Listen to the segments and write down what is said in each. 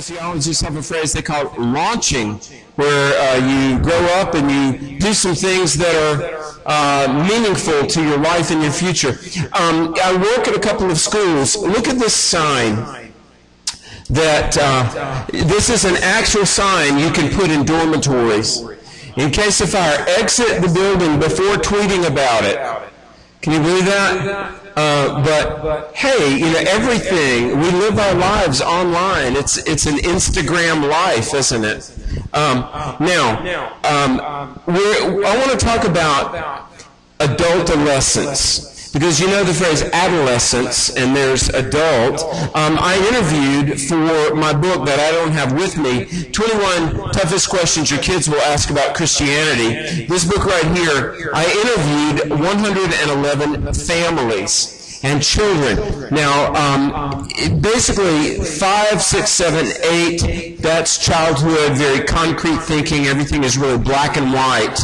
Sociologists have a phrase they call launching, where you grow up and you do some things that are meaningful to your life and your future. I work at a couple of schools. Look at this sign. That this is an actual sign you can put in dormitories. In case of fire, exit the building before tweeting about it. Can you believe that? But hey, you know, everything, we live our lives online. It's an Instagram life, isn't it? I want to talk about adolescence, because you know the phrase adolescence, and there's adult. I interviewed for my book that I don't have with me, 21 Toughest Questions Your Kids Will Ask About Christianity. This book right here, I interviewed 111 families and children. Now, basically 5, 6, 7, 8, that's childhood, very concrete thinking, everything is really black and white.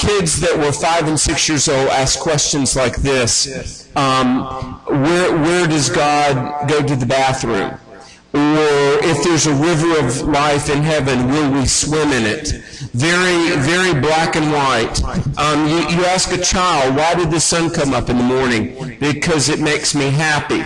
Kids that were 5 and 6 years old asked questions like this, where does God go to the bathroom? Or if there's a river of life in heaven, will we swim in it? Very, very black and white. You ask a child, why did the sun come up in the morning? Because it makes me happy.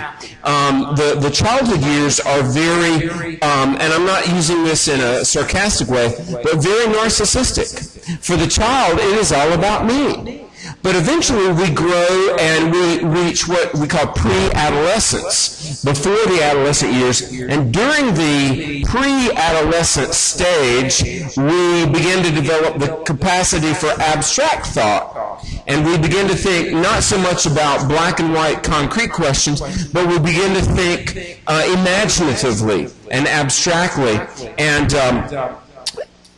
The childhood years are very, and I'm not using this in a sarcastic way, but very narcissistic. For the child, it is all about me. But eventually we grow and we reach what we call pre-adolescence, before the adolescent years. And during the pre-adolescent stage, we begin to develop the capacity for abstract thought. And we begin to think not so much about black and white concrete questions, but we begin to think imaginatively and abstractly. And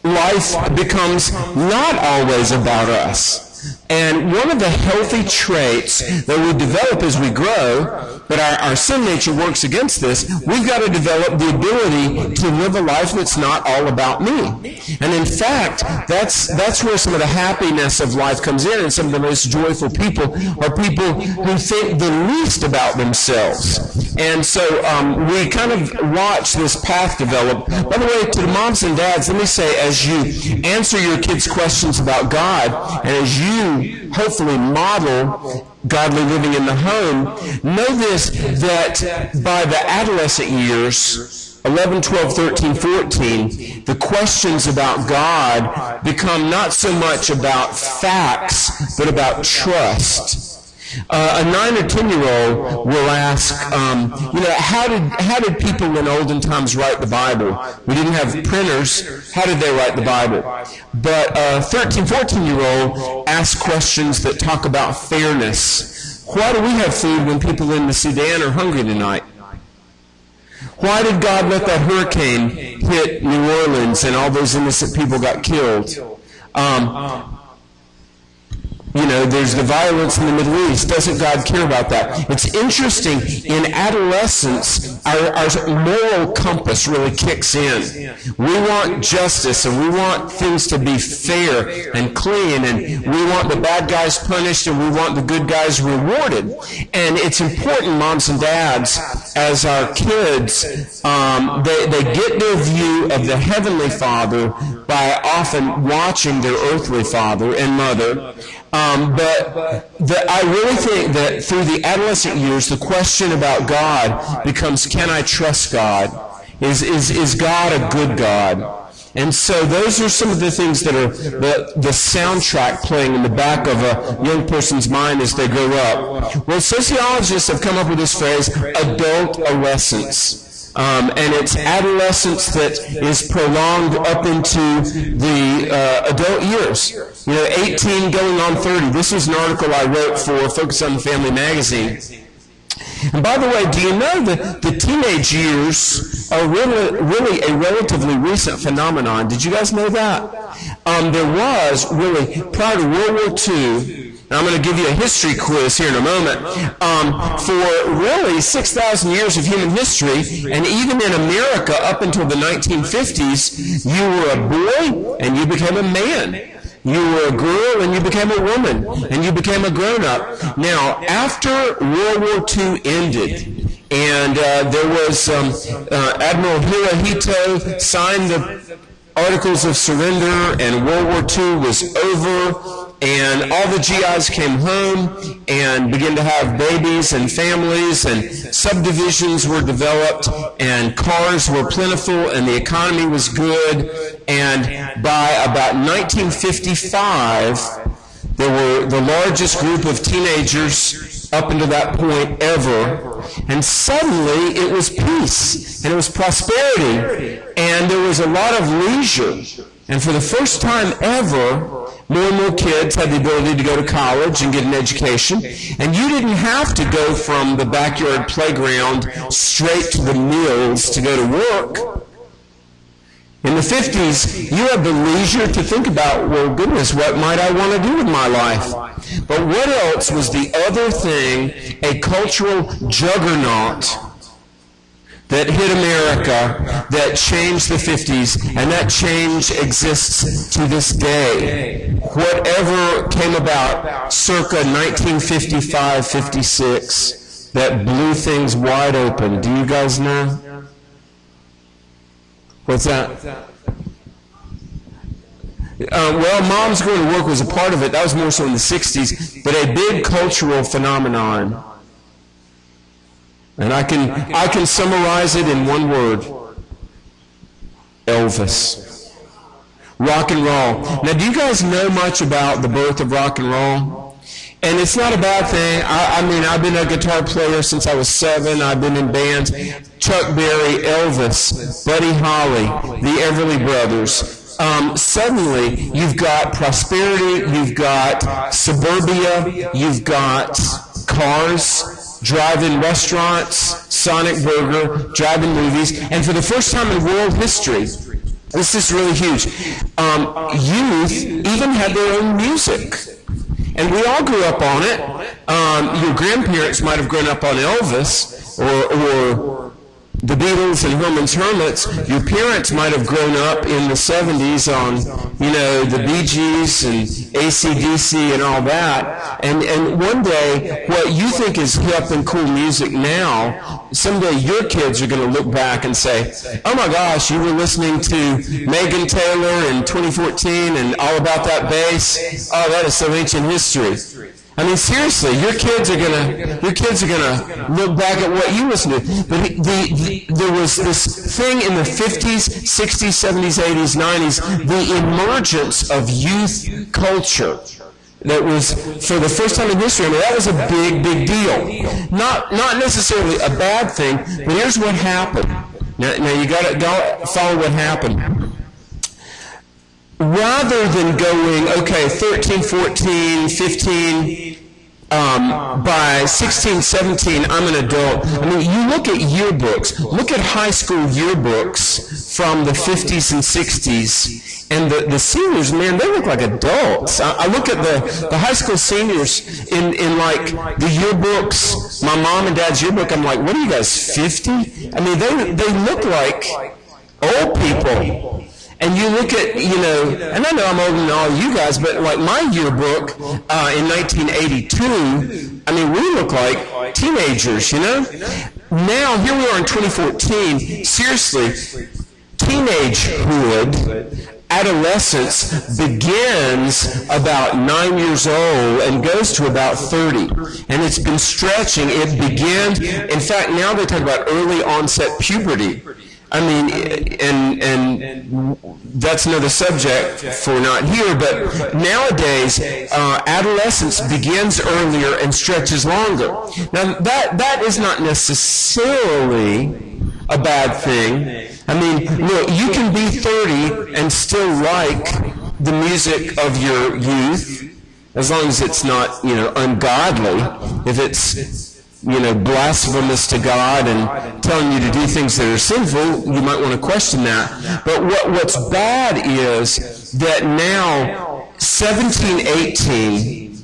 life becomes not always about us. And one of the healthy traits that we develop as we grow, but our sin nature works against this, we've got to develop the ability to live a life that's not all about me. And in fact, that's where some of the happiness of life comes in, and some of the most joyful people are people who think the least about themselves. And so we kind of watch this path develop. By the way, to the moms and dads, let me say, as you answer your kids' questions about God, and as you hopefully model godly living in the home, know this, that by the adolescent years, 11, 12, 13, 14, the questions about God become not so much about facts, but about trust. A 9 or 10-year-old will ask, how did people in olden times write the Bible? We didn't have printers. How did they write the Bible? But a 13, 14-year-old asks questions that talk about fairness. Why do we have food when people in the Sudan are hungry tonight? Why did God let that hurricane hit New Orleans and all those innocent people got killed? You know, there's the violence in the Middle East. Doesn't God care about that? It's interesting. In adolescence, our moral compass really kicks in. We want justice, and we want things to be fair and clean, and we want the bad guys punished, and we want the good guys rewarded. And it's important, moms and dads, as our kids, they get their view of the Heavenly Father by often watching their earthly father and mother. But I really think that through the adolescent years, the question about God becomes, can I trust God? Is God a good God? And so those are some of the things that are the soundtrack playing in the back of a young person's mind as they grow up. Well, sociologists have come up with this phrase, adolescence. And it's adolescence that is prolonged up into the adult years. You know, 18 going on 30. This was an article I wrote for Focus on the Family magazine. And by the way, do you know that the teenage years are really a relatively recent phenomenon? Did you guys know that? There was really, prior to World War II, now, I'm going to give you a history quiz here in a moment. For really 6,000 years of human history, and even in America up until the 1950s, you were a boy and you became a man. You were a girl and you became a woman, and you became a grown-up. Now, after World War II ended, And there was Admiral Hirohito signed the Articles of Surrender, and World War II was over, and all the GIs came home and began to have babies and families, and subdivisions were developed, and cars were plentiful, and the economy was good. And by about 1955, there were the largest group of teenagers up until that point ever, and suddenly it was peace, and it was prosperity, and there was a lot of leisure. And for the first time ever, more and more kids had the ability to go to college and get an education. And you didn't have to go from the backyard playground straight to the mills to go to work. In the 50s, you had the leisure to think about, well, goodness, what might I want to do with my life? But what else was the other thing, a cultural juggernaut, that hit America, that changed the 50s, and that change exists to this day. Whatever came about circa 1955, 56, that blew things wide open. Do you guys know? What's that? Well, Mom's Going to Work was a part of it. That was more so in the 60s, but a big cultural phenomenon. And I can summarize it in one word: Elvis. Rock and roll. Now, do you guys know much about the birth of rock and roll? And it's not a bad thing. I mean, I've been a guitar player since I was 7. I've been in bands. Chuck Berry, Elvis, Buddy Holly, the Everly Brothers. Suddenly, you've got prosperity, you've got suburbia, you've got cars, drive-in restaurants, Sonic Burger, drive-in movies, and for the first time in world history, this is really huge, youth even had their own music. And we all grew up on it. Your grandparents might have grown up on Elvis or the Beatles and Herman's Hermits. Your parents might have grown up in the 70s on, you know, the Bee Gees and AC/DC and all that. And one day, what you think is hip and cool music now, someday your kids are going to look back and say, oh my gosh, you were listening to Megan Taylor in 2014 and All About That Bass. Oh, that is so ancient history. I mean, seriously, your kids are gonna look back at what you listened to. But there was this thing in the 50s, 60s, 70s, 80s, 90s, the emergence of youth culture. That was, for the first time in history, I mean, that was a big, big deal. Not necessarily a bad thing, but here's what happened. Now you gotta follow what happened. Rather than going, okay, 13, 14, 15, by 16, 17, I'm an adult. I mean, you look at yearbooks, look at high school yearbooks from the 50s and 60s, and the seniors, man, they look like adults. I look at the high school seniors in like the yearbooks, my mom and dad's yearbook, I'm like, what are you guys, 50? I mean, they look like old people. And you look at, you know, and I know I'm older than all you guys, but like my yearbook in 1982, I mean, we look like teenagers, you know? Now, here we are in 2014, seriously, teenagehood, adolescence begins about 9 years old and goes to about 30. And it's been stretching. It begins, in fact, now they talk about early onset puberty. I mean, and that's another subject for not here, but nowadays, adolescence begins earlier and stretches longer. Now, that is not necessarily a bad thing. I mean, look, you can be 30 and still like the music of your youth, as long as it's not, you know, ungodly. If it's, you know, blasphemous to God and telling you to do things that are sinful, you might want to question that. But what's bad is that now, 17, 18,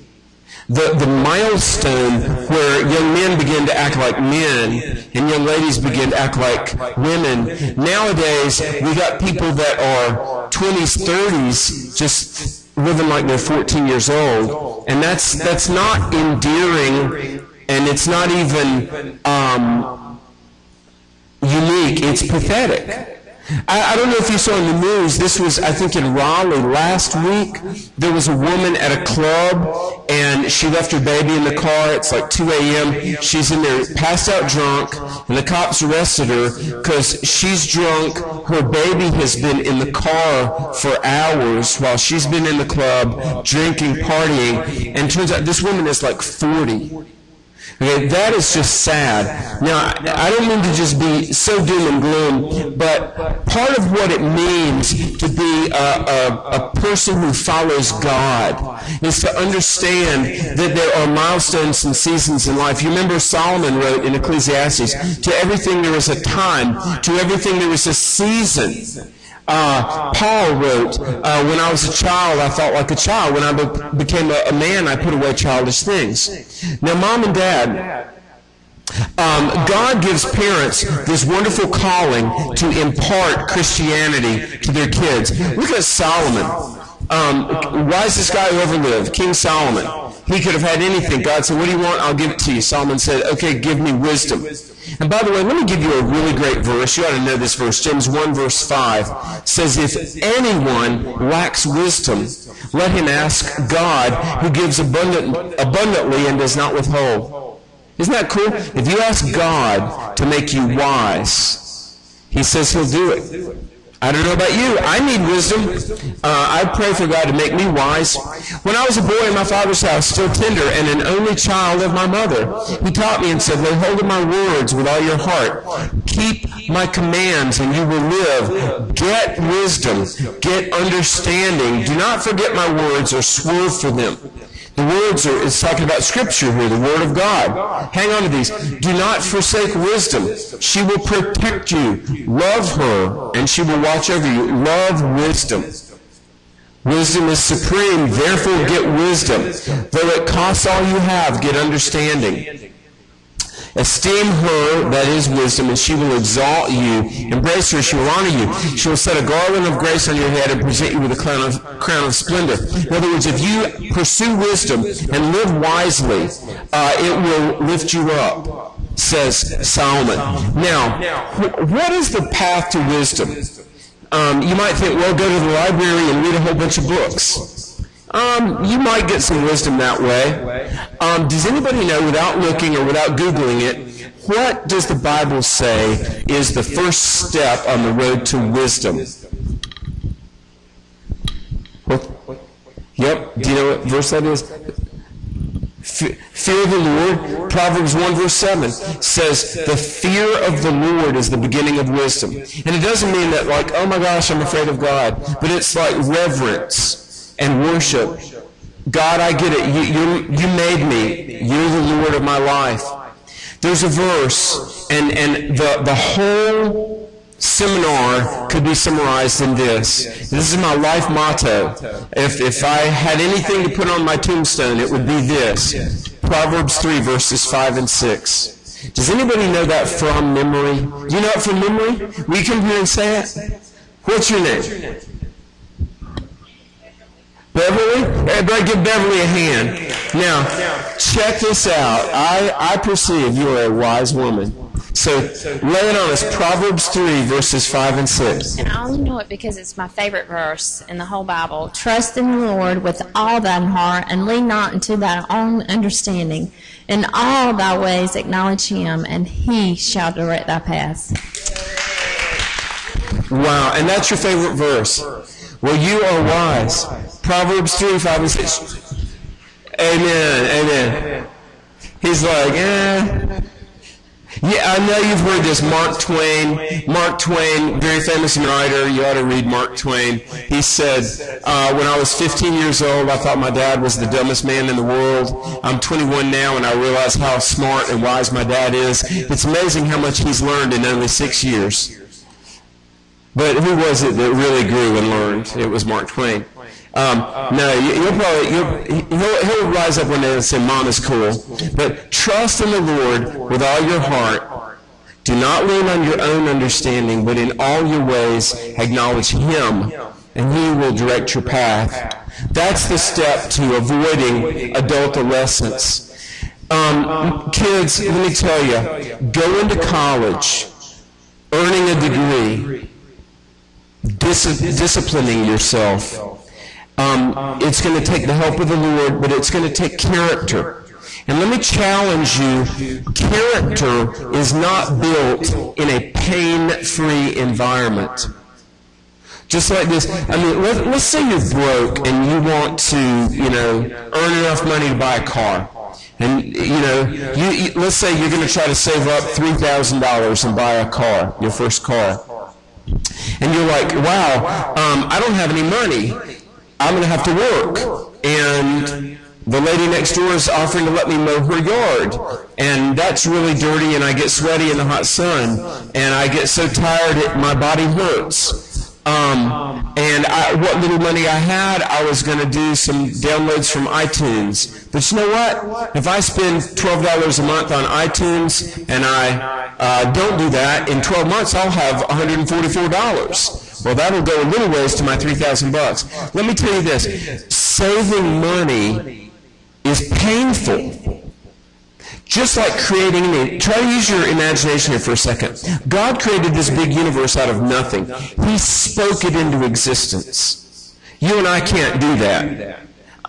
the milestone where young men begin to act like men and young ladies begin to act like women. Nowadays, we got people that are 20s, 30s, just living like they're 14 years old. And that's not endearing. And it's not even unique. It's pathetic. I don't know if you saw in the news, this was, I think, in Raleigh last week. There was a woman at a club, and she left her baby in the car. It's like 2 a.m. She's in there, passed out drunk, and the cops arrested her because she's drunk. Her baby has been in the car for hours while she's been in the club, drinking, partying, and turns out this woman is like 40. Okay, that is just sad. Now, I don't mean to just be so doom and gloom, but part of what it means to be a person who follows God is to understand that there are milestones and seasons in life. You remember Solomon wrote in Ecclesiastes, to everything there is a time, to everything there is a season. Paul wrote, when I was a child, I thought like a child. When I became a man, I put away childish things. Now, Mom and Dad, God gives parents this wonderful calling to impart Christianity to their kids. Look at Solomon. Wisest guy who ever lived, King Solomon. He could have had anything. God said, what do you want? I'll give it to you. Solomon said, okay, give me wisdom. And by the way, let me give you a really great verse. You ought to know this verse. James 1, verse 5 says, if anyone lacks wisdom, let him ask God, who gives abundantly and does not withhold. Isn't that cool? If you ask God to make you wise, he says he'll do it. I don't know about you. I need wisdom. I pray for God to make me wise. When I was a boy in my father's house, still tender, and an only child of my mother, he taught me and said, lay hold of my words with all your heart. Keep my commands, and you will live. Get wisdom. Get understanding. Do not forget my words or swerve from them. The words are, it's talking about Scripture here, the Word of God. Hang on to these. Do not forsake wisdom. She will protect you. Love her, and she will watch over you. Love wisdom. Wisdom is supreme, therefore get wisdom. Though it costs all you have, get understanding. Esteem her, that is wisdom, and she will exalt you. Embrace her, she will honor you. She will set a garland of grace on your head and present you with a crown of splendor. In other words, if you pursue wisdom and live wisely, it will lift you up, says Solomon. Now, what is the path to wisdom? You might think, well, go to the library and read a whole bunch of books. You might get some wisdom that way. Does anybody know, without looking or without Googling it, what does the Bible say is the first step on the road to wisdom? Yep, do you know what verse that is? Fear of the Lord, Proverbs 1 verse 7 says, the fear of the Lord is the beginning of wisdom. And it doesn't mean that like, oh my gosh, I'm afraid of God, but it's like reverence and worship. God, I get it. You made me. You're the Lord of my life. There's a verse, and the whole seminar could be summarized in this. This is my life motto. If I had anything to put on my tombstone, it would be this. Proverbs 3, verses 5 and 6. Does anybody know that from memory? Do you know it from memory? Will you come here and say it? What's your name? Beverly? Everybody give Beverly a hand. Now, check this out. I perceive you are a wise woman. So, lay it on us. Proverbs 3, verses 5 and 6. And I only know it because it's my favorite verse in the whole Bible. Trust in the Lord with all thine heart, and lean not unto thine own understanding. In all thy ways acknowledge him, and he shall direct thy paths. Wow, and that's your favorite verse. Well, you are wise. Proverbs 3, 5, and 6. Amen, amen. He's like, eh. Yeah, I know you've heard this. Mark Twain. Mark Twain, very famous writer. You ought to read Mark Twain. He said, when I was 15 years old, I thought my dad was the dumbest man in the world. I'm 21 now, and I realize how smart and wise my dad is. It's amazing how much he's learned in only 6 years. But who was it that really grew and learned? It was Mark Twain. No, he'll rise up one day and say, Mom is cool. But trust in the Lord with all your heart. Do not lean on your own understanding, but in all your ways acknowledge him, and he will direct your path. That's the step to avoiding adolescence. Kids, let me tell you, go into college earning a degree, disciplining yourself. It's going to take the help of the Lord, but it's going to take character. And let me challenge you, character is not built in a pain-free environment. Just like this, I mean, let's say you're broke and you want to, you know, earn enough money to buy a car. And, you know, let's say you're going to try to save up $3,000 and buy a car, your first car. And you're like, wow, I don't have any money. I'm going to have to work. And the lady next door is offering to let me mow her yard. And that's really dirty, and I get sweaty in the hot sun. And I get so tired that my body hurts. And what little money I had, I was going to do some downloads from iTunes. But you know what? If I spend $12 a month on iTunes and I don't do that, in 12 months I'll have $144. Well, that'll go a little ways to my $3,000. Let me tell you this. Saving money is painful. Just like creating me. Try to use your imagination here for a second. God created this big universe out of nothing. He spoke it into existence. You and I can't do that.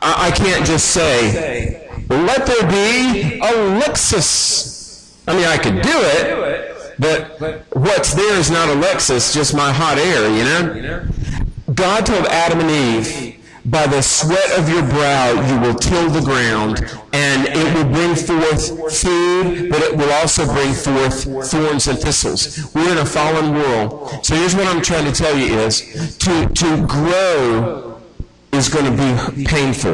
I can't just say, let there be a Lexus. I mean, I could do it, but what's there is not a Lexus, just my hot air, you know? God told Adam and Eve, by the sweat of your brow you will till the ground, and it will bring forth food, but it will also bring forth thorns and thistles. We're in a fallen world. So here's what I'm trying to tell you is, to grow is going to be painful.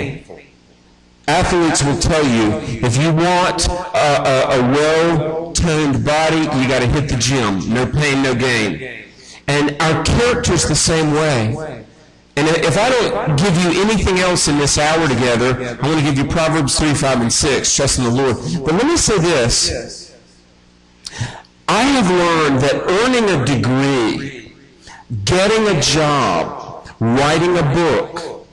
Athletes will tell you, if you want a well-toned body, you got to hit the gym. No pain, no gain. And our character's the same way. And if I don't give you anything else in this hour together, I'm going to give you Proverbs 3, 5, and 6, trust in the Lord. But let me say this. I have learned that earning a degree, getting a job, writing a book,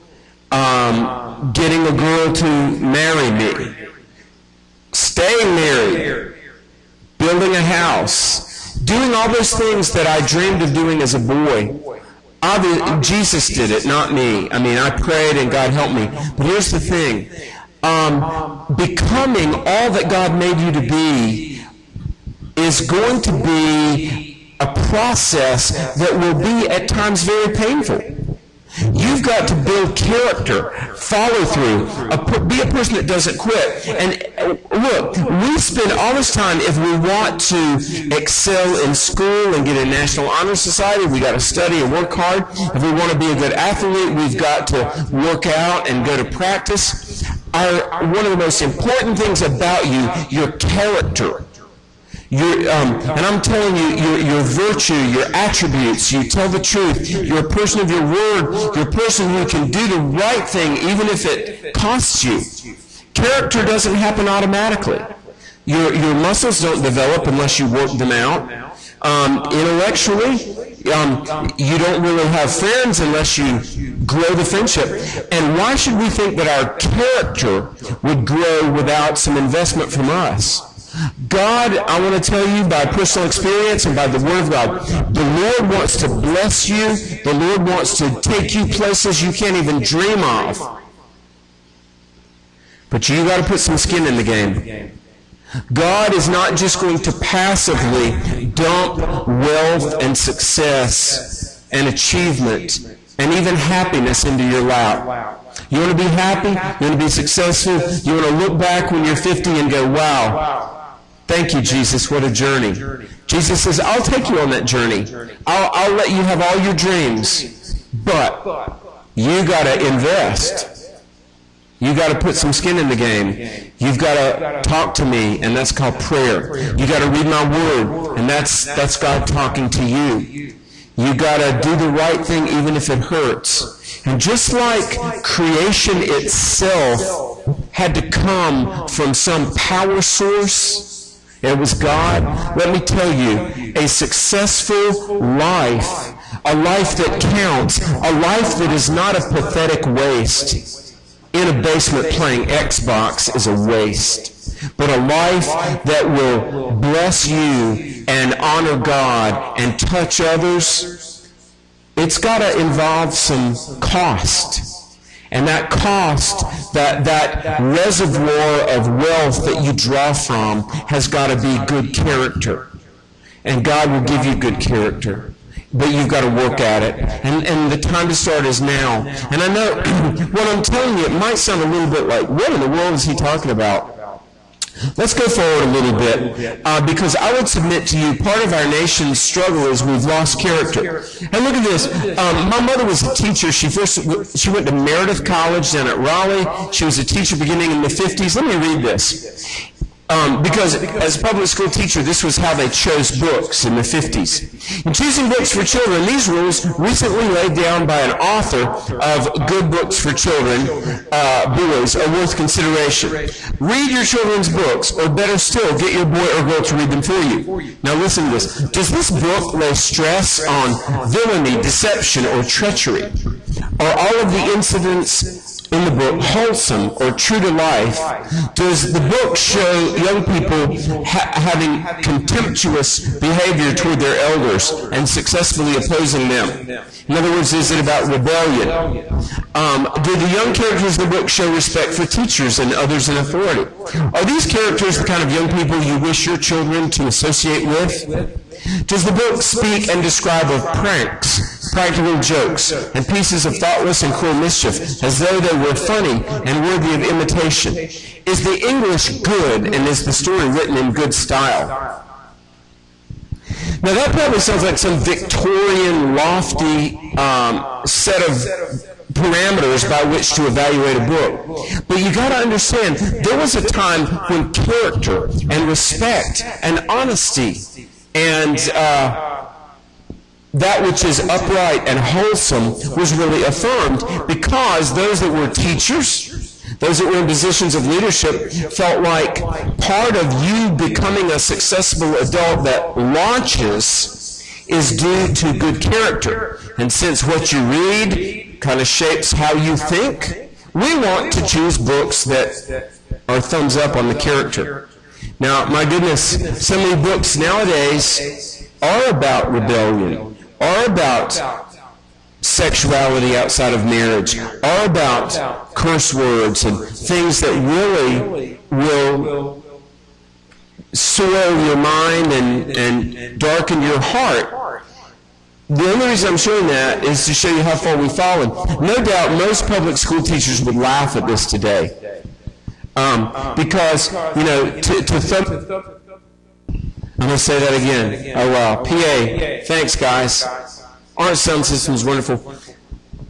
getting a girl to marry me, staying married, building a house, doing all those things that I dreamed of doing as a boy, Jesus did it, not me. I mean, I prayed and God helped me. But here's the thing. Becoming all that God made you to be is going to be a process that will be at times very painful. You've got to build character, follow through, be a person that doesn't quit. And look, we spend all this time, if we want to excel in school and get a National Honor Society, we've got to study and work hard. If we want to be a good athlete, we've got to work out and go to practice. One of the most important things about you, your character. And I'm telling you, your virtue, your attributes, you tell the truth, you're a person of your word, you're a person who can do the right thing even if it costs you. Character doesn't happen automatically. Your muscles don't develop unless you work them out. Intellectually, you don't really have friends unless you grow the friendship. And why should we think that our character would grow without some investment from us? God, I want to tell you by personal experience and by the Word of God, the Lord wants to bless you. The Lord wants to take you places you can't even dream of. But you got to put some skin in the game. God is not just going to passively dump wealth and success and achievement and even happiness into your lap. You want to be happy? You want to be successful? You want to look back when you're 50 and go, wow. Thank you, Jesus. What a journey. Jesus says, I'll take you on that journey. I'll let you have all your dreams. But you got to invest. You got to put some skin in the game. You've got to talk to me, and that's called prayer. You got to read my word, and that's God talking to you. You got to do the right thing even if it hurts. And just like creation itself had to come from some power source, it was God. Let me tell you, a successful life, a life that counts, a life that is not a pathetic waste, in a basement playing Xbox is a waste, but a life that will bless you and honor God and touch others, it's got to involve some cost. And that cost, that reservoir of wealth that you draw from has got to be good character. And God will give you good character. But you've got to work at it. And the time to start is now. And I know what I'm telling you, it might sound a little bit like, what in the world is he talking about? Let's go forward a little bit, because I would submit to you part of our nation's struggle is we've lost character. And look at this. My mother was a teacher. She went to Meredith College down at Raleigh. She was a teacher beginning in the 50s. Let me read this. Because as a public school teacher, this was how they chose books in the 50s. In choosing books for children, these rules recently laid down by an author of good books for children, boys, are worth consideration. Read your children's books, or better still, get your boy or girl to read them for you. Now listen to this. Does this book lay stress on villainy, deception, or treachery? Are all of the incidents in the book wholesome or true to life? Does the book show young people having contemptuous behavior toward their elders and successfully opposing them? In other words, is it about rebellion? Do the young characters in the book show respect for teachers and others in authority? Are these characters the kind of young people you wish your children to associate with? Does the book speak and describe of pranks, practical jokes, and pieces of thoughtless and cruel mischief, as though they were funny and worthy of imitation? Is the English good, and is the story written in good style? Now that probably sounds like some Victorian, lofty set of parameters by which to evaluate a book. But you got to understand, there was a time when character and respect and honesty and that which is upright and wholesome was really affirmed, because those that were teachers, those that were in positions of leadership, felt like part of you becoming a successful adult that launches is due to good character. And since what you read kind of shapes how you think, we want to choose books that are thumbs up on the character. Now, my goodness, so many books nowadays are about rebellion, are about sexuality outside of marriage, are about curse words and things that really will soil your mind and darken your heart. The only reason I'm showing that is to show you how far we've fallen. No doubt most public school teachers would laugh at this today. Because, you know, I'm going to say that again. Oh, wow. PA, thanks, guys. Our sound system is wonderful.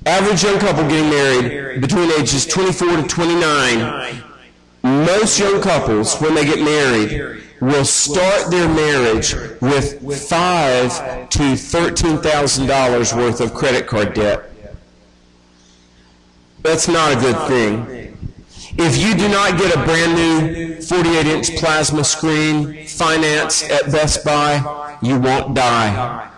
Average young couple getting married between ages 24 to 29. Most young couples, when they get married, will start their marriage with $5,000 to $13,000 worth of credit card debt. That's not a good thing. If you do not get a brand new 48-inch plasma screen financed at Best Buy, you won't die.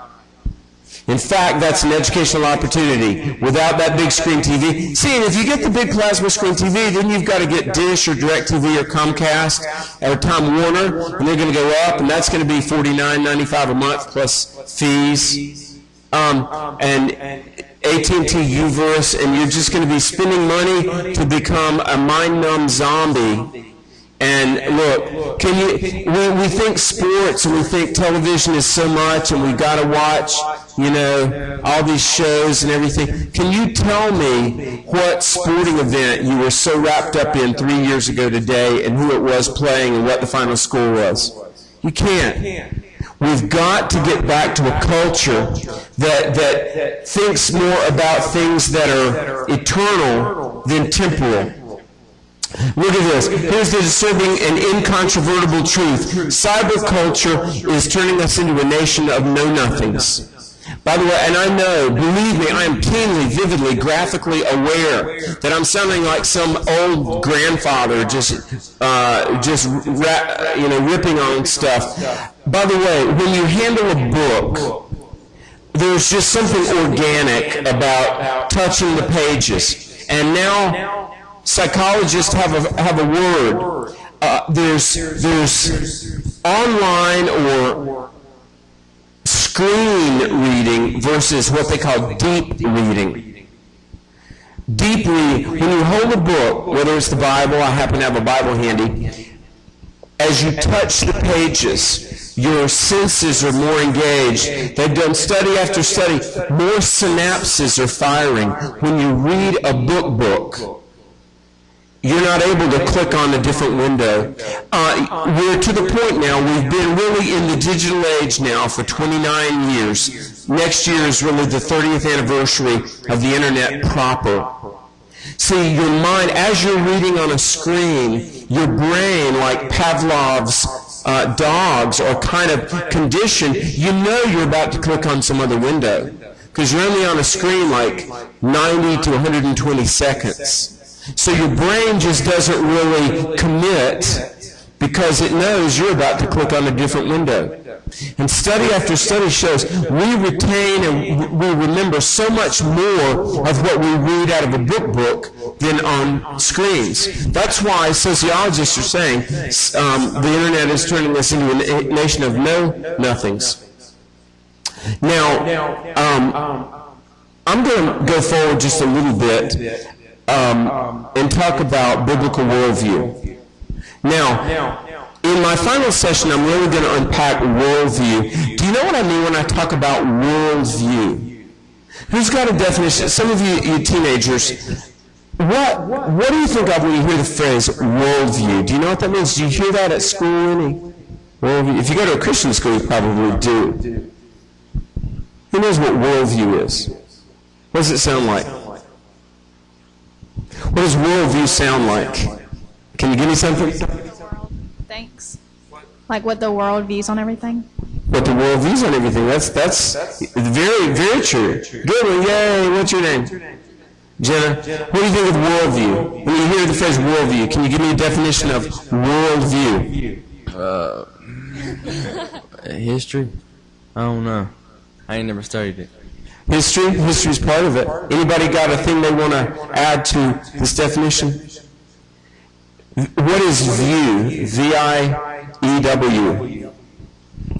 In fact, that's an educational opportunity. Without that big screen TV, see, if you get the big plasma screen TV, then you've got to get Dish or DirecTV or Comcast or Time Warner, and they're going to go up, and that's going to be $49.95 a month plus fees. And AT&T U-verse, and you're just going to be spending money to become a mind-numb zombie. And look, we think sports and we think television is so much, and we got to watch, you know, all these shows and everything. Can you tell me what sporting event you were so wrapped up in 3 years ago today, and who it was playing and what the final score was? You can't. We've got to get back to a culture that thinks more about things that are eternal than temporal. Look at this. Here's the disturbing and incontrovertible truth. Cyberculture is turning us into a nation of know-nothings. By the way, and I know, believe me, I am keenly, vividly, graphically aware that I'm sounding like some old grandfather just ripping on stuff. By the way, when you handle a book, there's just something organic about touching the pages. And now Psychologists have a word. There's online or screen reading versus what they call deep reading. Deep reading, when you hold a book, whether it's the Bible, I happen to have a Bible handy, as you touch the pages, your senses are more engaged. They've done study after study. More synapses are firing. When you read a book, you're not able to click on a different window. We're to the point now, we've been really in the digital age now for 29 years. Next year is really the 30th anniversary of the internet proper. See, your mind, as you're reading on a screen, your brain, like Pavlov's dogs, are kind of conditioned. You know you're about to click on some other window because you're only on a screen like 90 to 120 seconds. So your brain just doesn't really commit because it knows you're about to click on a different window. And study after study shows we retain and we remember so much more of what we read out of a book than on screens. That's why sociologists are saying the internet is turning us into a nation of no-nothings. Now, I'm going to go forward just a little bit and talk about biblical worldview. Now, in my final session, I'm really going to unpack worldview. Do you know what I mean when I talk about worldview? Who's got a definition? Some of you teenagers, what do you think of when you hear the phrase worldview? Do you know what that means? Do you hear that at school? Any? Worldview. If you go to a Christian school, you probably do. Who knows what worldview is? What does it sound like? What does worldview sound like? Can you give me something? Thanks. Like what the world views on everything? What the world views on everything. That's very, very true. Good one. Yay. What's your name? Jenna. What do you think of worldview? When you hear the phrase worldview, can you give me a definition of worldview? History? I don't know. I ain't never studied it. History? History is part of it. Anybody got a thing they want to add to this definition? What is view? V-I-E-W.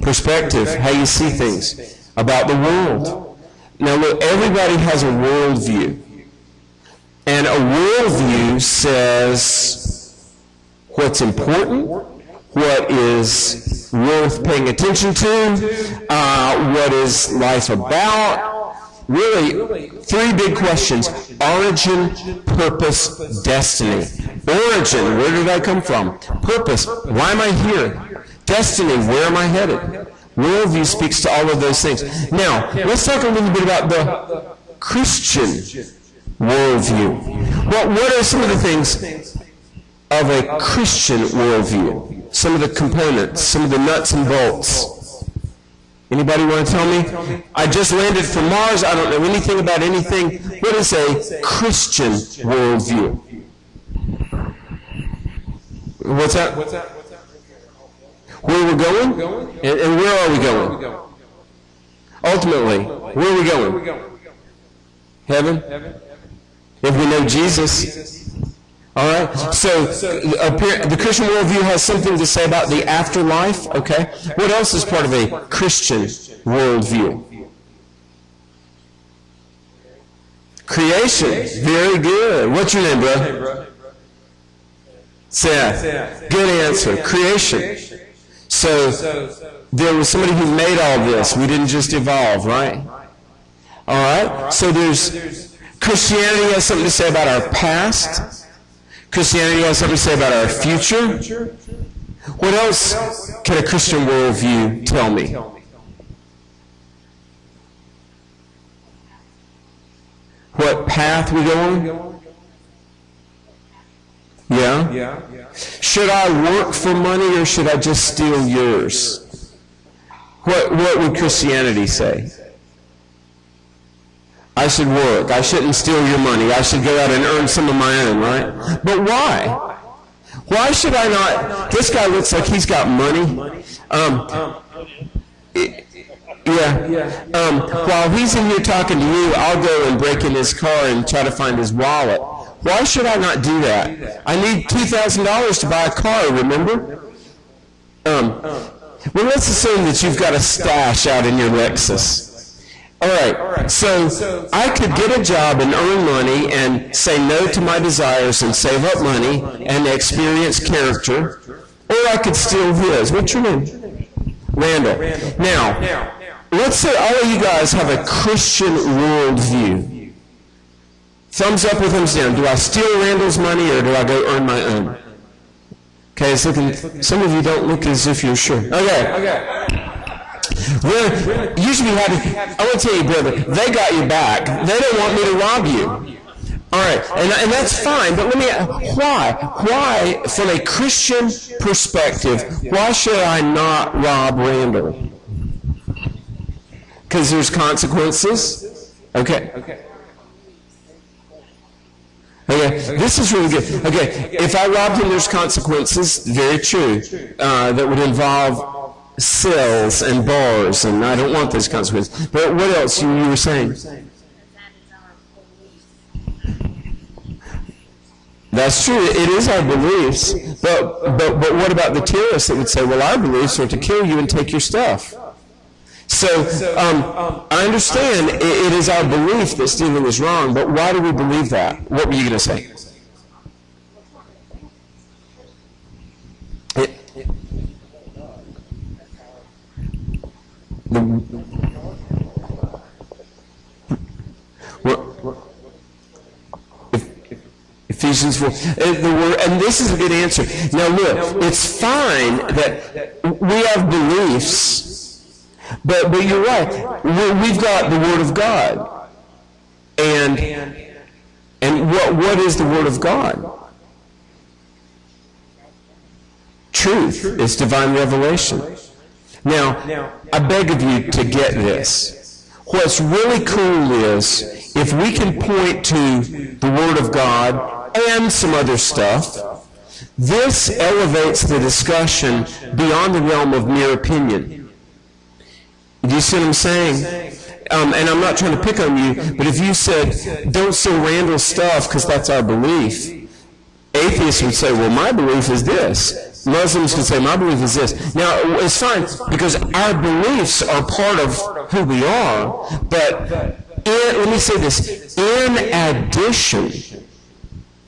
Perspective, how you see things about the world. Now look, everybody has a worldview. And a worldview says what's important, what is worth paying attention to, what is life about. Really, three big questions. Origin, purpose, destiny. Origin, where did I come from? Purpose, why am I here? Destiny, where am I headed? Worldview speaks to all of those things. Now, let's talk a little bit about the Christian worldview. What are some of the things of a Christian worldview? Some of the components, some of the nuts and bolts. Anybody want to tell me? I just landed from Mars. I don't know anything about anything. What is a Christian worldview? What's that? Where we're going? And where are we going? Ultimately, where are we going? Heaven? If we know Jesus. All right? So the Christian worldview has something to say about the afterlife, okay? What else is part of a Christian worldview? Creation. Very good. What's your name, bro? Seth. Good answer. Creation. So there was somebody who made all this. We didn't just evolve, right? All right? So there's Christianity has something to say about our past. Christianity has something to say about our future. What else can a Christian worldview tell me? What path we go on? Yeah? Should I work for money or should I just steal yours? What would Christianity say? I should work. I shouldn't steal your money. I should go out and earn some of my own, right? But why? Why should I not? This guy looks like he's got money. While he's in here talking to you, I'll go and break in his car and try to find his wallet. Why should I not do that? I need $2,000 to buy a car, remember? Well, let's assume that you've got a stash out in your Lexus. All right, so I could get a job and earn money and say no to my desires and save up money and experience character, or I could steal his. What's your name? Randall. Now, let's say all of you guys have a Christian worldview. Thumbs up or thumbs down. Do I steal Randall's money or do I go earn my own? Okay, it's looking, some of you don't look as if you're sure. Okay. We're, you should be happy. I want to tell you, brother, they got your back. They don't want me to rob you. All right, and that's fine, but let me ask, why, from a Christian perspective, why should I not rob Randall? Because there's consequences? Okay. Okay, this is really good. Okay, if I robbed him, there's consequences, very true, that would involve cells and bars, and I don't want those consequences. But what else you were saying? That's true. It is our beliefs. But what about the terrorists that would say, well, our beliefs are to kill you and take your stuff? So I understand it is our belief that stealing is wrong, but why do we believe that? What were you going to say? Ephesians 4. And this is a good answer. Now look, it's fine that we have beliefs, but you're right. We've got the Word of God. And what is the Word of God? Truth. It's divine revelation. Now, I beg of you to get this. What's really cool is if we can point to the Word of God and some other stuff, this elevates the discussion beyond the realm of mere opinion. Do you see what I'm saying? And I'm not trying to pick on you, but if you said, don't steal Randall's stuff because that's our belief, atheists would say, well, my belief is this. Muslims can say, my belief is this. Now, it's fine, because our beliefs are part of who we are, but let me say this. In addition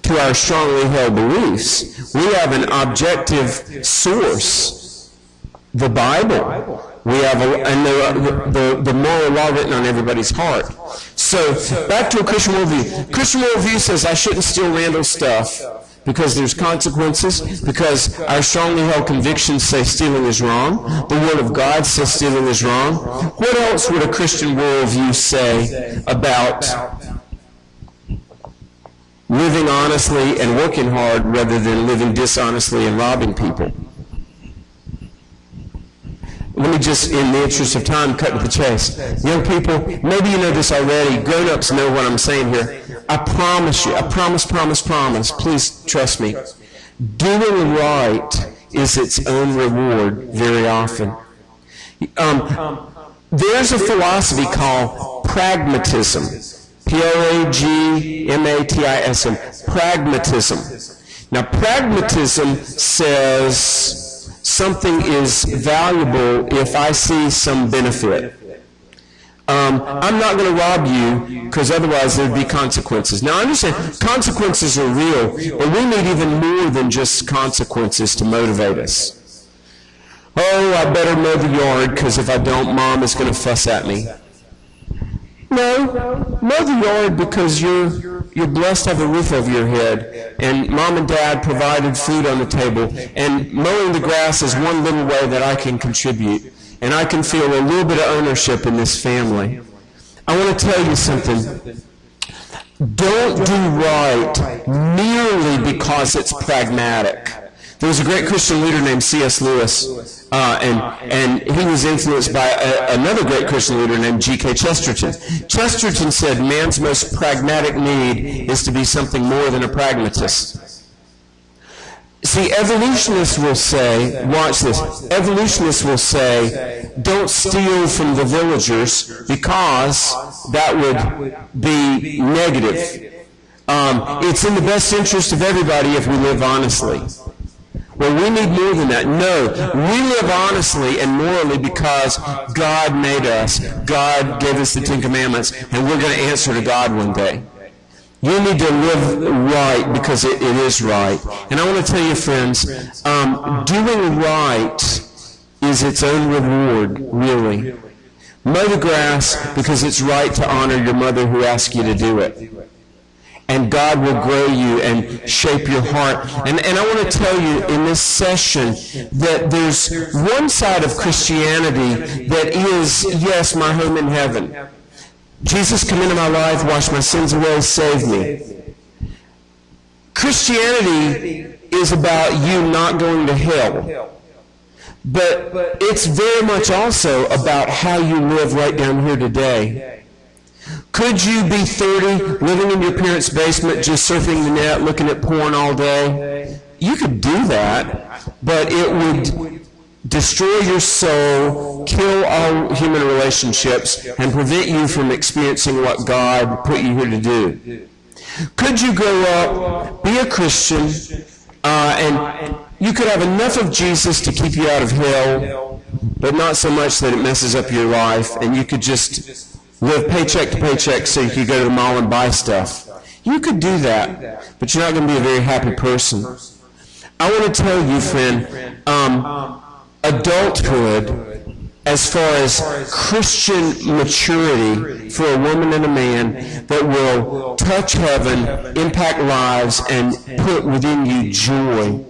to our strongly held beliefs, we have an objective source, the Bible. We have the moral law written on everybody's heart. So, back to a Christian worldview. Christian worldview says, I shouldn't steal Randall's stuff, because there's consequences, because our strongly held convictions say stealing is wrong. The Word of God says stealing is wrong. What else would a Christian worldview say about living honestly and working hard rather than living dishonestly and robbing people? Let me just, in the interest of time, cut to the chase. Young people, maybe you know this already. Grown-ups know what I'm saying here. I promise you. I promise. Please trust me. Doing right is its own reward very often. There's a philosophy called pragmatism. P-R-A-G-M-A-T-I-S-M. Pragmatism. Now, pragmatism says something is valuable if I see some benefit. I'm not going to rob you because otherwise there would be consequences. Now, I understand consequences are real, but we need even more than just consequences to motivate us. Oh, I better mow the yard because if I don't, Mom is going to fuss at me. No, mow the yard because you're blessed to have a roof over your head, and Mom and Dad provided food on the table, and mowing the grass is one little way that I can contribute, and I can feel a little bit of ownership in this family. I want to tell you something. Don't do right merely because it's pragmatic. There was a great Christian leader named C.S. Lewis, and he was influenced by another great Christian leader named G.K. Chesterton. Chesterton said, man's most pragmatic need is to be something more than a pragmatist. See, evolutionists will say, watch this, evolutionists will say, don't steal from the villagers because that would be negative. It's in the best interest of everybody if we live honestly. Well, we need more than that. No, we live honestly and morally because God made us. God gave us the Ten Commandments, and we're going to answer to God one day. You need to live right because it is right. And I want to tell you, friends, doing right is its own reward, really. Mow the grass because it's right to honor your mother who asked you to do it. And God will grow you and shape your heart. And I want to tell you in this session that there's one side of Christianity that is, yes, my home in heaven. Jesus, come into my life, wash my sins away, save me. Christianity is about you not going to hell. But it's very much also about how you live right down here today. Could you be 30, living in your parents' basement, just surfing the net, looking at porn all day? You could do that, but it would destroy your soul, kill all human relationships, and prevent you from experiencing what God put you here to do. Could you grow up, be a Christian, and you could have enough of Jesus to keep you out of hell, but not so much that it messes up your life, and you could just live paycheck to paycheck so you could go to the mall and buy stuff. You could do that, but you're not going to be a very happy person. I want to tell you, friend, adulthood, as far as Christian maturity for a woman and a man that will touch heaven, impact lives, and put within you joy,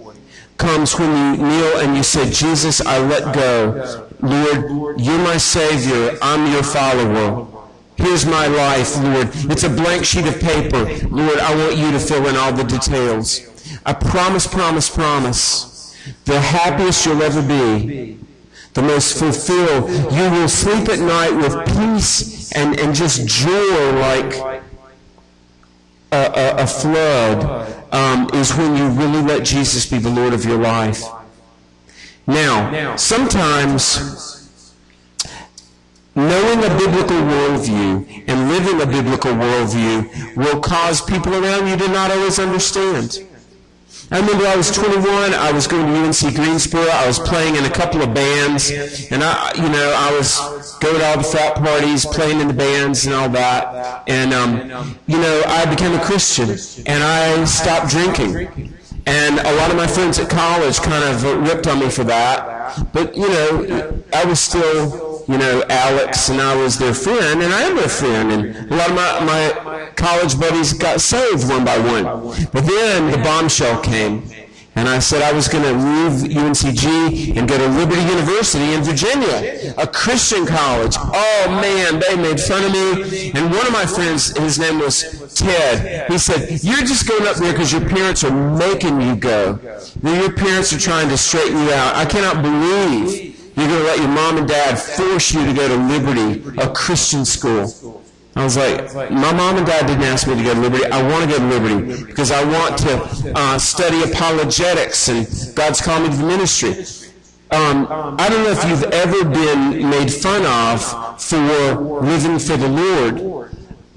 comes when you kneel and you say, Jesus, I let go. Lord, you're my Savior. I'm your follower. Here's my life, Lord. It's a blank sheet of paper. Lord, I want you to fill in all the details. I promise, promise, promise. The happiest you'll ever be, the most fulfilled. You will sleep at night with peace and just joy like a flood is when you really let Jesus be the Lord of your life. Now, sometimes knowing a biblical worldview and living a biblical worldview will cause people around you to not always understand. I remember I was 21, I was going to UNC Greensboro, I was playing in a couple of bands, and I was going to all the frat parties, playing in the bands and all that, and, I became a Christian, and I stopped drinking, and a lot of my friends at college kind of ripped on me for that, but, I was still, Alex, and I was their friend, and I am their friend, and a lot of my college buddies got saved one by one. But then the bombshell came, and I said I was going to leave UNCG and go to Liberty University in Virginia, a Christian college. Oh, man, they made fun of me. And one of my friends, his name was Ted, he said, you're just going up there because your parents are making you go. Your parents are trying to straighten you out. I cannot believe you're going to let your mom and dad force you to go to Liberty, a Christian school. I was like, my mom and dad didn't ask me to go to Liberty. I want to go to Liberty because I want to study apologetics, and God's called me to the ministry. I don't know if you've ever been made fun of for living for the Lord,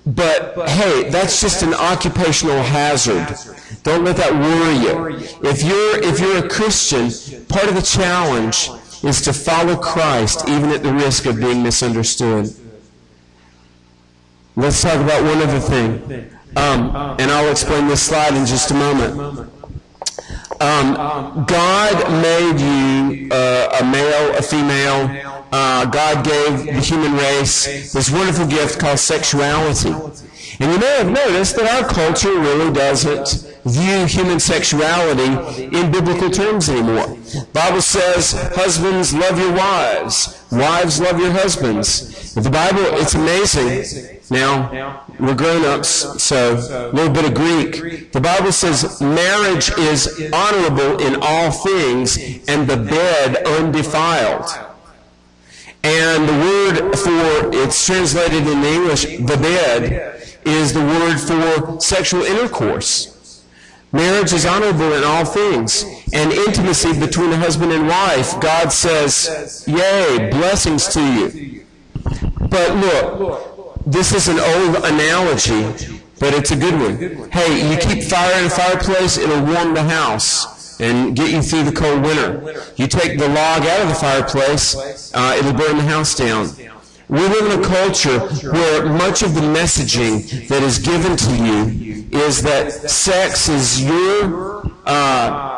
but hey, that's just an occupational hazard. Don't let that worry you. If you're a Christian, part of the challenge is to follow Christ even at the risk of being misunderstood. Let's talk about one other thing, and I'll explain this slide in just a moment. God made you a male, a female. God gave the human race this wonderful gift called sexuality. And you may have noticed that our culture really doesn't view human sexuality in biblical terms anymore. The Bible says, husbands, love your wives. Wives, love your husbands. But the Bible, it's amazing. Now, we're grown-ups, so a little bit of Greek. The Bible says marriage is honorable in all things, and the bed undefiled. And the word for, it's translated in English, the bed, is the word for sexual intercourse. Marriage is honorable in all things, and intimacy between a husband and wife, God says, yay, blessings to you. But look, this is an old analogy, But it's a good one. Hey, you keep fire in a fireplace, it'll warm the house and get you through the cold winter. You take the log out of the fireplace, it'll burn the house down. We live in a culture where much of the messaging that is given to you is that sex is your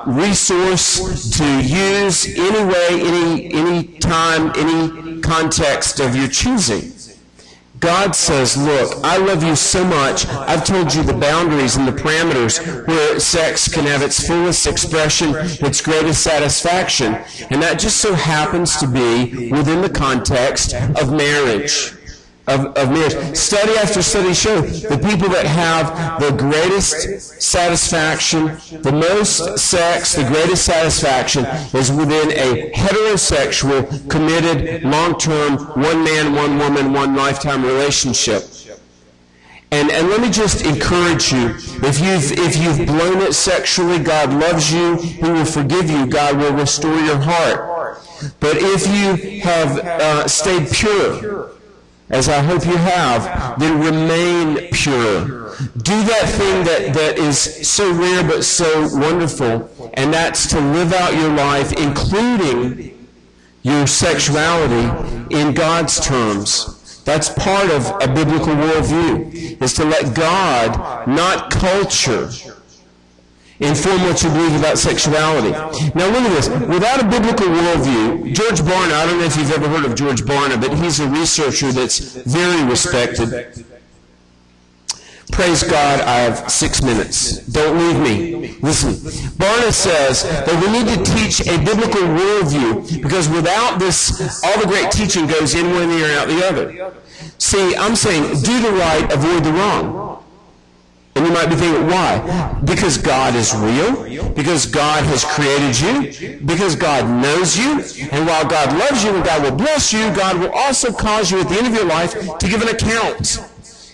resource to use any way, any time, any context of your choosing. God says, look, I love you so much, I've told you the boundaries and the parameters where sex can have its fullest expression, its greatest satisfaction, and that just so happens to be within the context of marriage. Study after study show the people that have the greatest satisfaction, the most sex, the greatest satisfaction is within a heterosexual, committed, long-term, one man, one woman, one lifetime relationship. And let me just encourage you, if you've blown it sexually, God loves you, He will forgive you, God will restore your heart. But if you have stayed pure, as I hope you have, then remain pure. Do that thing that is so rare but so wonderful, and that's to live out your life, including your sexuality, in God's terms. That's part of a biblical worldview, is to let God, not culture, inform what you believe about sexuality. Now look at this. Without a biblical worldview, George Barna, I don't know if you've ever heard of George Barna, but he's a researcher that's very respected. Praise God, I have 6 minutes. Don't leave me. Listen. Barna says that we need to teach a biblical worldview, because without this, all the great teaching goes in one ear and out the other. See, I'm saying do the right, avoid the wrong. And you might be thinking, why? Because God is real, because God has created you, because God knows you, and while God loves you and God will bless you, God will also cause you at the end of your life to give an account.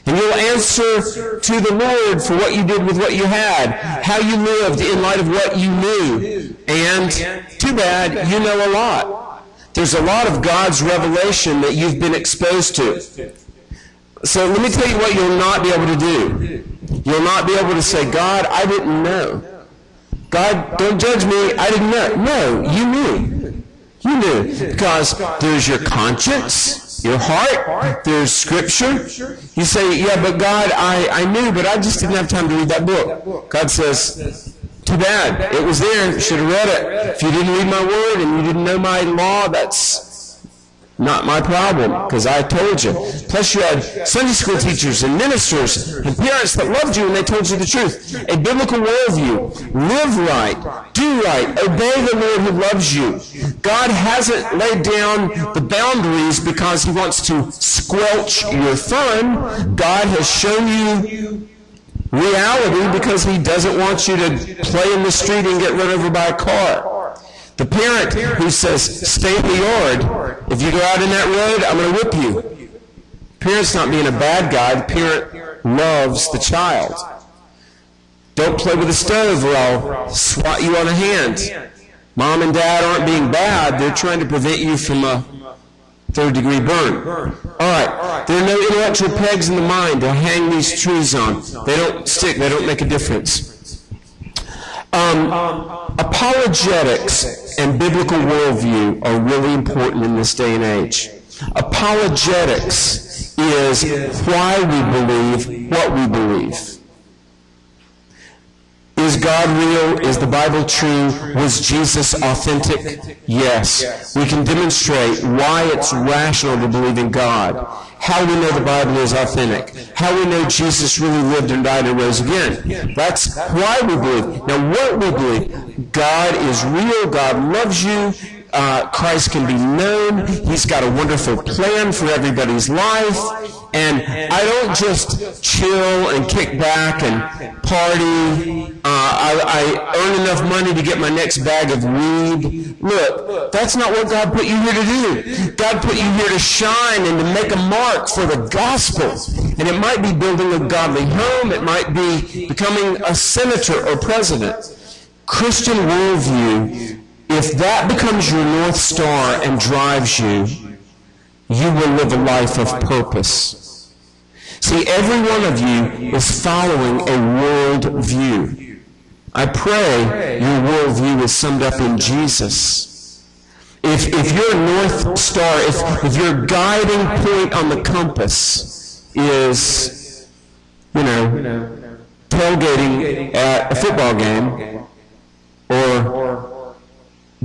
And you'll answer to the Lord for what you did with what you had, how you lived in light of what you knew. And too bad, you know a lot. There's a lot of God's revelation that you've been exposed to. So let me tell you what you'll not be able to do. You'll not be able to say, God, I didn't know. God, don't judge me, I didn't know. No, you knew. You knew. Because there's your conscience, your heart, there's Scripture. You say, yeah, but God, I knew, but I just didn't have time to read that book. God says, too bad. It was there, should have read it. If you didn't read my word and you didn't know my law, that's not my problem, because I told you. Plus you had Sunday school teachers and ministers and parents that loved you and they told you the truth. A biblical worldview. Live right. Do right. Obey the Lord who loves you. God hasn't laid down the boundaries because He wants to squelch your fun. God has shown you reality because He doesn't want you to play in the street and get run over by a car. The parent who says, stay in the yard, if you go out in that road, I'm going to whip you. The parent's not being a bad guy. The parent loves the child. Don't play with the stove or I'll swat you on the hand. Mom and dad aren't being bad. They're trying to prevent you from a third-degree burn. All right. There are no intellectual pegs in the mind to hang these trees on. They don't stick. They don't make a difference. Apologetics and biblical worldview are really important in this day and age. Apologetics is why we believe what we believe. Is God real? Is the Bible true? Was Jesus authentic? Yes. We can demonstrate why it's rational to believe in God. How we know the Bible is authentic. How we know Jesus really lived and died and rose again. That's why we believe. Now, what we believe, God is real. God loves you. Christ can be known. He's got a wonderful plan for everybody's life. And I don't just chill and kick back and party. I earn enough money to get my next bag of weed. Look, that's not what God put you here to do. God put you here to shine and to make a mark for the gospel. And it might be building a godly home. It might be becoming a senator or president. Christian worldview, if that becomes your North Star and drives you, you will live a life of purpose. See, every one of you is following a world view. I pray your world view is summed up in Jesus. If your North Star, if your guiding point on the compass is, tailgating at a football game or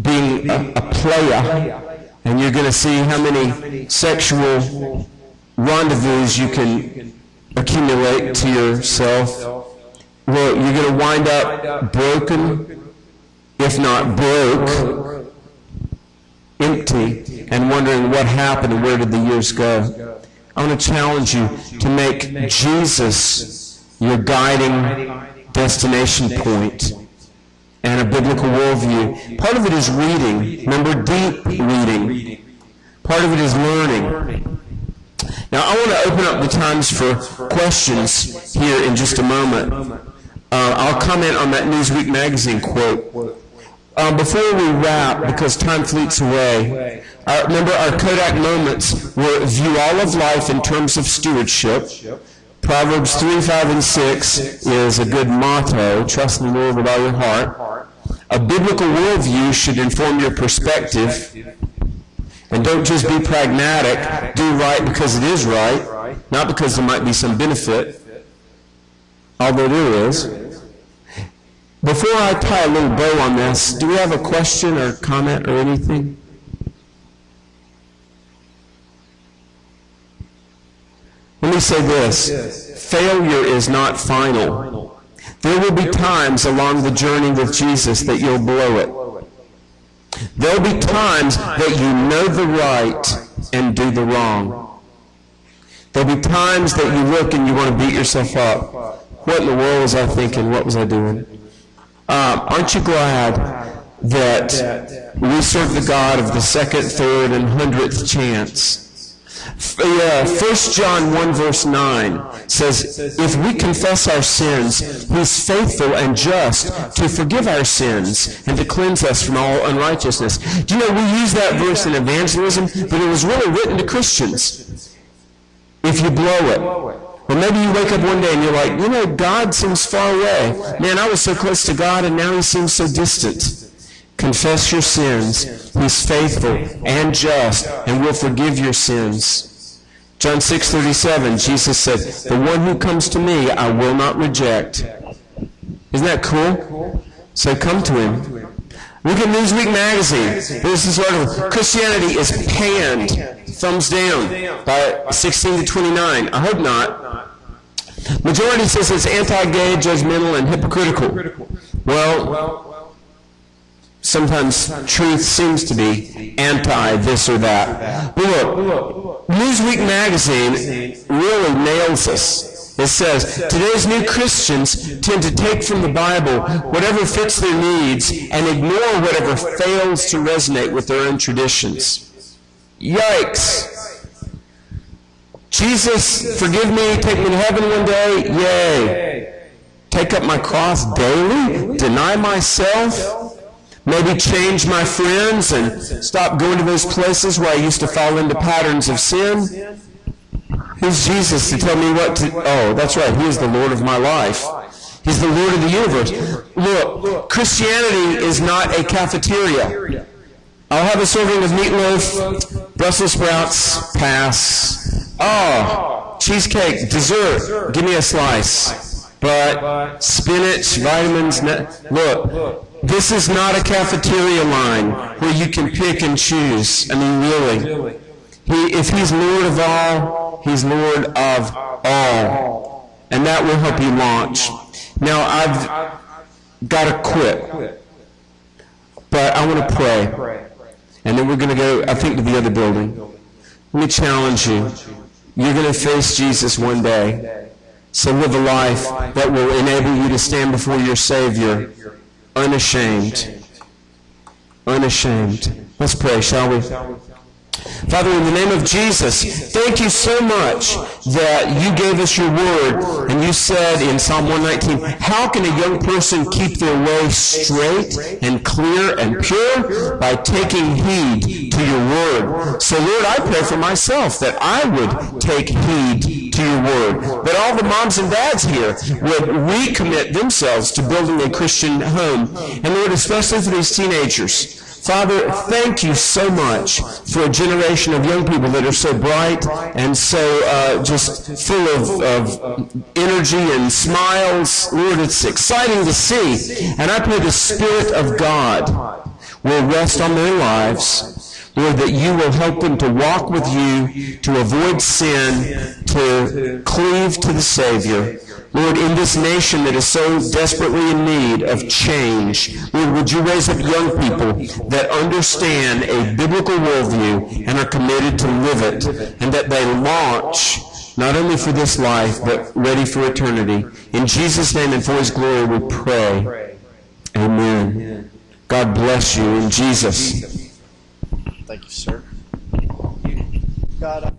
being a player, and you're going to see how many sexual rendezvous you can accumulate to yourself, well, you're going to wind up broken, if not broke, empty, and wondering what happened and where did the years go. I want to challenge you to make Jesus your guiding destination point and a biblical worldview. Part of it is reading. Remember, deep reading. Part of it is learning. Now, I want to open up the times for questions here in just a moment. I'll comment on that Newsweek magazine quote. Before we wrap, because time fleets away, remember our Kodak moments were view all of life in terms of stewardship. Proverbs 3, 5, and 6 is a good motto, trust in the Lord with all your heart. A biblical worldview should inform your perspective. And don't just be pragmatic, do right because it is right, not because there might be some benefit, although there is. Before I tie a little bow on this, do we have a question or comment or anything? Let me say this. Failure is not final. There will be times along the journey with Jesus that you'll blow it. There'll be times that you know the right and do the wrong. There'll be times that you look and you want to beat yourself up. What in the world was I thinking? What was I doing? Aren't you glad that we serve the God of the second, third, and 100th chance? 1 John 1 verse 9 says, if we confess our sins, he's faithful and just to forgive our sins and to cleanse us from all unrighteousness. Do you know, we use that verse in evangelism, but it was really written to Christians. If you blow it. Or maybe you wake up one day and you're like, God seems far away. Man, I was so close to God and now he seems so distant. Confess your sins. He's faithful and just and will forgive your sins. John 6:37, Jesus said, the one who comes to me, I will not reject. Isn't that cool? So come to him. Look at Newsweek magazine. There's this article, Christianity is panned, thumbs down, by 16 to 29. I hope not. Majority says it's anti-gay, judgmental, and hypocritical. Well, sometimes truth seems to be anti-this or that. But look, Newsweek magazine really nails this. It says, today's new Christians tend to take from the Bible whatever fits their needs and ignore whatever fails to resonate with their own traditions. Yikes! Jesus, forgive me, take me to heaven one day, yay. Take up my cross daily, deny myself, maybe change my friends and stop going to those places where I used to fall into patterns of sin. Who's Jesus to tell me what to, oh, that's right, he is the Lord of my life. He's the Lord of the universe. Look, Christianity is not a cafeteria. I'll have a serving of meatloaf, Brussels sprouts, pass. Oh, cheesecake, dessert, give me a slice. But spinach, vitamins, look, this is not a cafeteria line where you can pick and choose. I mean, really. If he's Lord of all, he's Lord of all. And that will help you launch. Now, I've got to quit. But I want to pray. And then we're going to go, I think, to the other building. Let me challenge you. You're going to face Jesus one day. So live a life that will enable you to stand before your Savior unashamed. Unashamed. Let's pray, shall we? Father, in the name of Jesus, thank you so much that you gave us your word. And you said in Psalm 119, how can a young person keep their way straight and clear and pure? By taking heed to your word. So Lord, I pray for myself that I would take heed to your word. But all the moms and dads here would recommit themselves to building a Christian home. And Lord, especially for these teenagers, Father, thank you so much for a generation of young people that are so bright and so just full of energy and smiles. Lord, it's exciting to see. And I pray the Spirit of God will rest on their lives. Lord, that you will help them to walk with you, to avoid sin, to cleave to the Savior. Lord, in this nation that is so desperately in need of change, Lord, would you raise up young people that understand a biblical worldview and are committed to live it, and that they launch not only for this life, but ready for eternity. In Jesus' name and for his glory we pray. Amen. God bless you in Jesus. Thank you, sir. God.